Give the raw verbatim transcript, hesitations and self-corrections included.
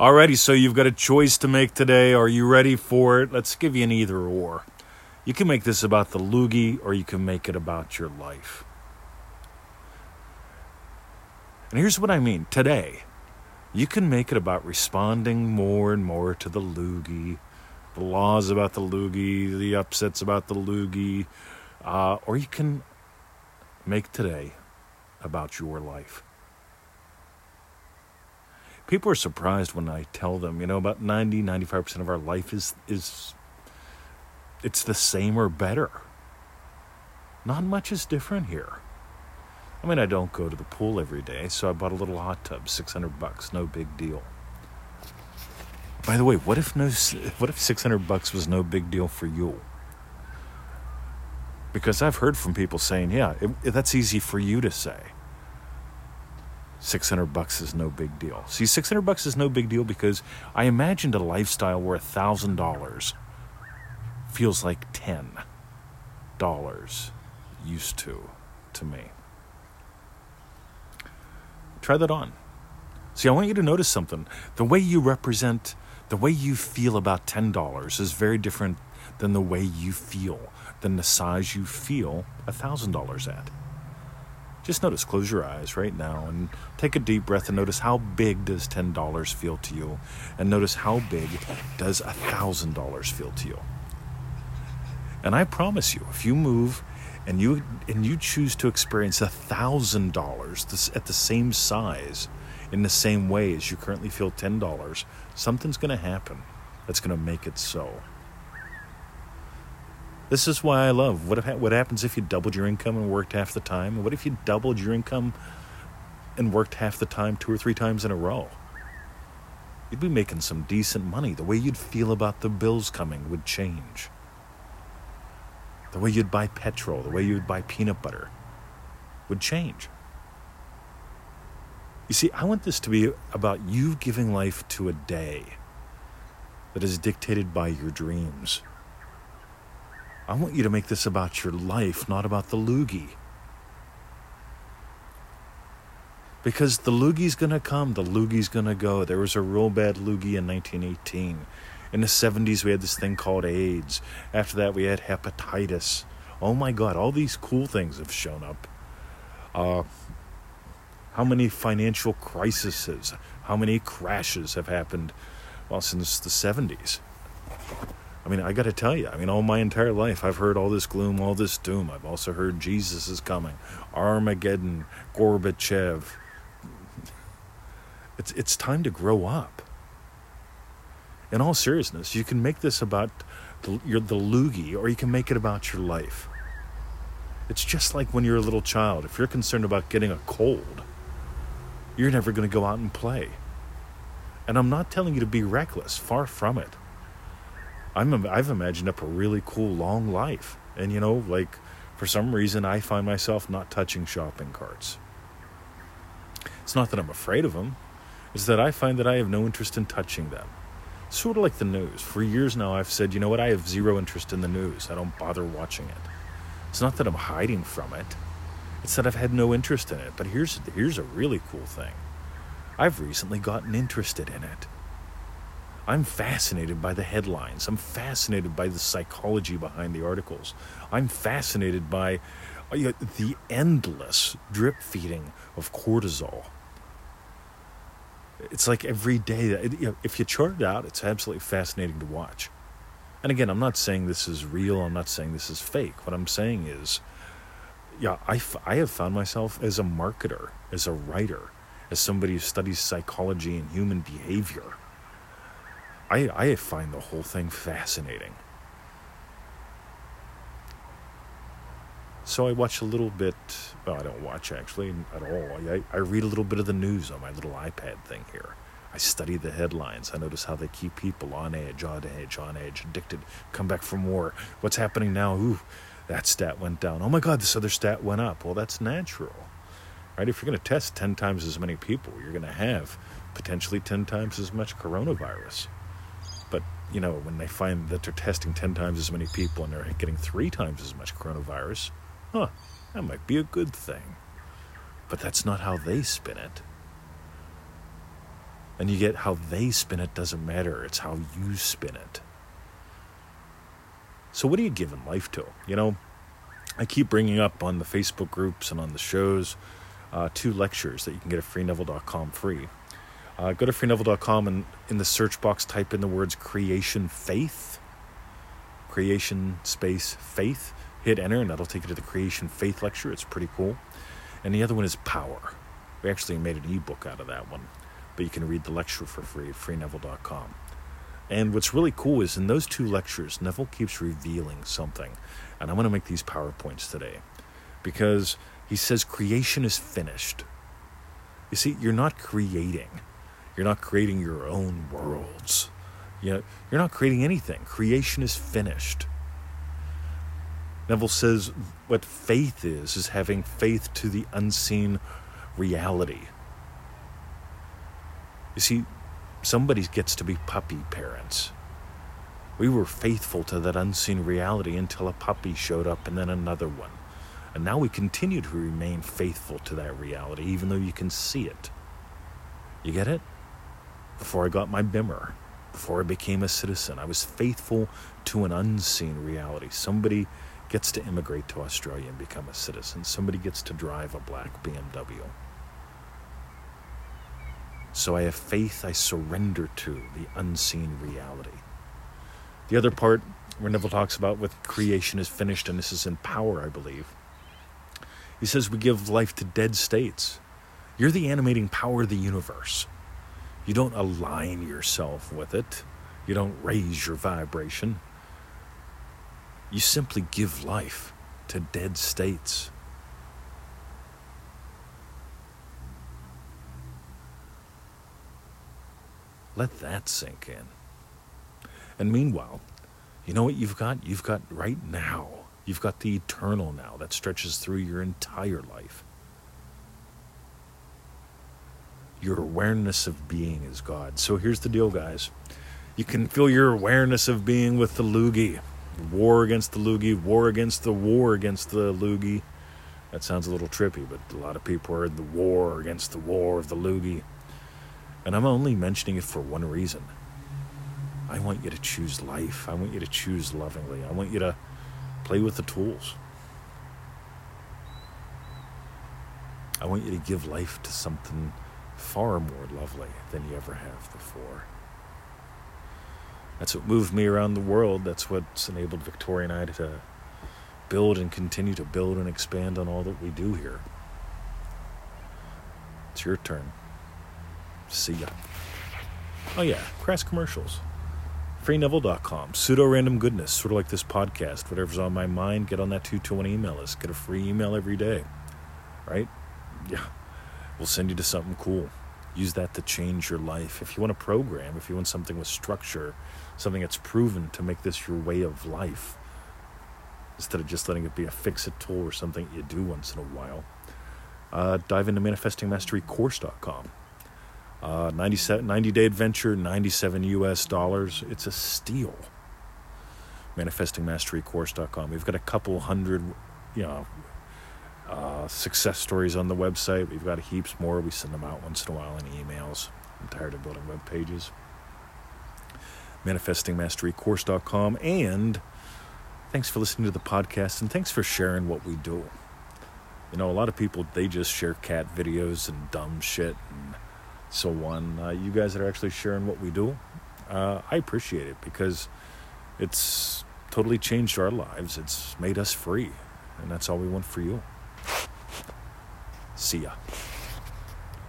Alrighty, so you've got a choice to make today. Are you ready for it? Let's give you an either or. You can make this about the loogie, or you can make it about your life. And here's what I mean. Today, you can make it about responding more and more to the loogie, the laws about the loogie, the upsets about the loogie, uh, or you can make today about your life. People are surprised when I tell them, you know, about ninety, ninety-five percent of our life is, is it's the same or better. Not much is different here. I mean, I don't go to the pool every day, so I bought a little hot tub, six hundred bucks, no big deal. By the way, what if no, what if six hundred bucks was no big deal for you? Because I've heard from people saying, yeah, it, that's easy for you to say. six hundred bucks is no big deal. See, six hundred bucks is no big deal because I imagined a lifestyle where one thousand dollars feels like ten dollars used to, to me. Try that on. See, I want you to notice something. The way you represent, the way you feel about ten dollars is very different than the way you feel, than the size you feel one thousand dollars at. Just notice, close your eyes right now and take a deep breath and notice how big does ten dollars feel to you, and notice how big does one thousand dollars feel to you. And I promise you, if you move and you and you choose to experience one thousand dollars at the same size, in the same way as you currently feel ten dollars, something's going to happen that's going to make it so. This is why I love what if, what happens if you doubled your income and worked half the time? What if you doubled your income and worked half the time two or three times in a row? You'd be making some decent money. The way you'd feel about the bills coming would change. The way you'd buy petrol, the way you'd buy peanut butter would change. You see, I want this to be about you giving life to a day that is dictated by your dreams. I want you to make this about your life, not about the loogie. Because the loogie's going to come, the loogie's going to go. There was a real bad loogie in nineteen eighteen. In the seventies, we had this thing called AIDS. After that, we had hepatitis. Oh my God, all these cool things have shown up. Uh, how many financial crises, how many crashes have happened, well, since the seventies? I mean, I got to tell you, I mean, all my entire life, I've heard all this gloom, all this doom. I've also heard Jesus is coming, Armageddon, Gorbachev. It's it's time to grow up. In all seriousness, you can make this about the, your, the loogie, or you can make it about your life. It's just like when you're a little child. If you're concerned about getting a cold, you're never going to go out and play. And I'm not telling you to be reckless. Far from it. I'm, I've imagined up a really cool long life. And, you know, like, for some reason, I find myself not touching shopping carts. It's not that I'm afraid of them. It's that I find that I have no interest in touching them. Sort of like the news. For years now, I've said, you know what, I have zero interest in the news. I don't bother watching it. It's not that I'm hiding from it. It's that I've had no interest in it. But here's here's a really cool thing. I've recently gotten interested in it. I'm fascinated by the headlines. I'm fascinated by the psychology behind the articles. I'm fascinated by you know, the endless drip feeding of cortisol. It's like every day, you know, if you chart it out, it's absolutely fascinating to watch. And again, I'm not saying this is real. I'm not saying this is fake. What I'm saying is, yeah, I, f- I have found myself as a marketer, as a writer, as somebody who studies psychology and human behavior. I, I find the whole thing fascinating. So I watch a little bit. Well, I don't watch actually at all. I, I read a little bit of the news on my little iPad thing here. I study the headlines. I notice how they keep people on edge, on edge, on edge, addicted, come back from war. What's happening now? Ooh, that stat went down. Oh my God, this other stat went up. Well, that's natural. Right? If you're going to test ten times as many people, you're going to have potentially ten times as much coronavirus. But, you know, when they find that they're testing ten times as many people and they're getting three times as much coronavirus, huh, that might be a good thing. But that's not how they spin it. And you get how they spin it doesn't matter. It's how you spin it. So what are you giving life to? You know, I keep bringing up on the Facebook groups and on the shows uh, two lectures that you can get at free neville dot com free. Uh, go to free neville dot com and in the search box type in the words creation faith, creation space faith. Hit enter and that'll take you to the creation faith lecture. It's pretty cool. And the other one is power. We actually made an ebook out of that one, but you can read the lecture for free at free neville dot com. And what's really cool is in those two lectures, Neville keeps revealing something. And I'm going to make these PowerPoints today because he says creation is finished. You see, you're not creating. You're not creating your own worlds. You know, you're not creating anything. Creation is finished. Neville says what faith is, is having faith to the unseen reality. You see, somebody gets to be puppy parents. We were faithful to that unseen reality until a puppy showed up and then another one. And now we continue to remain faithful to that reality, even though you can see it. You get it? Before I got my Bimmer, before I became a citizen, I was faithful to an unseen reality. Somebody gets to immigrate to Australia and become a citizen. Somebody gets to drive a black B M W. So I have faith, I surrender to the unseen reality. The other part where Neville talks about with creation is finished, and this is in power, I believe. He says we give life to dead states. You're the animating power of the universe. You don't align yourself with it. You don't raise your vibration. You simply give life to dead states. Let that sink in. And meanwhile, you know what you've got? You've got right now. You've got the eternal now that stretches through your entire life. Your awareness of being is God. So here's the deal, guys. You can fill your awareness of being with the loogie. War against the loogie, war against the war against the loogie. That sounds a little trippy, but a lot of people are in the war against the war of the loogie. And I'm only mentioning it for one reason. I want you to choose life. I want you to choose lovingly. I want you to play with the tools. I want you to give life to something far more lovely than you ever have before. That's what moved me around the world. That's what's enabled Victoria and I to build and continue to build and expand on all that we do here. It's your turn. See ya. Oh yeah, crass commercials. free neville dot com. Pseudo-random goodness, sort of like this podcast. Whatever's on my mind, get on that two twenty email list. Get a free email every day. Right? Yeah. We'll send you to something cool. Use that to change your life. If you want a program, if you want something with structure, something that's proven to make this your way of life, instead of just letting it be a fix-it tool or something you do once in a while, uh, dive into manifesting mastery course dot com. Uh, ninety-day adventure, ninety-seven U S dollars. It's a steal. manifesting mastery course dot com. We've got a couple hundred, you know, uh, success stories on the website. We've got heaps more. We send them out once in a while in emails. I'm tired of building web pages. manifesting mastery course dot com. And thanks for listening to the podcast, and thanks for sharing what we do. You know, a lot of people, they just share cat videos and dumb shit and so one, uh, you guys that are actually sharing what we do, uh, I appreciate it because it's totally changed our lives. It's made us free, and that's all we want for you. See ya.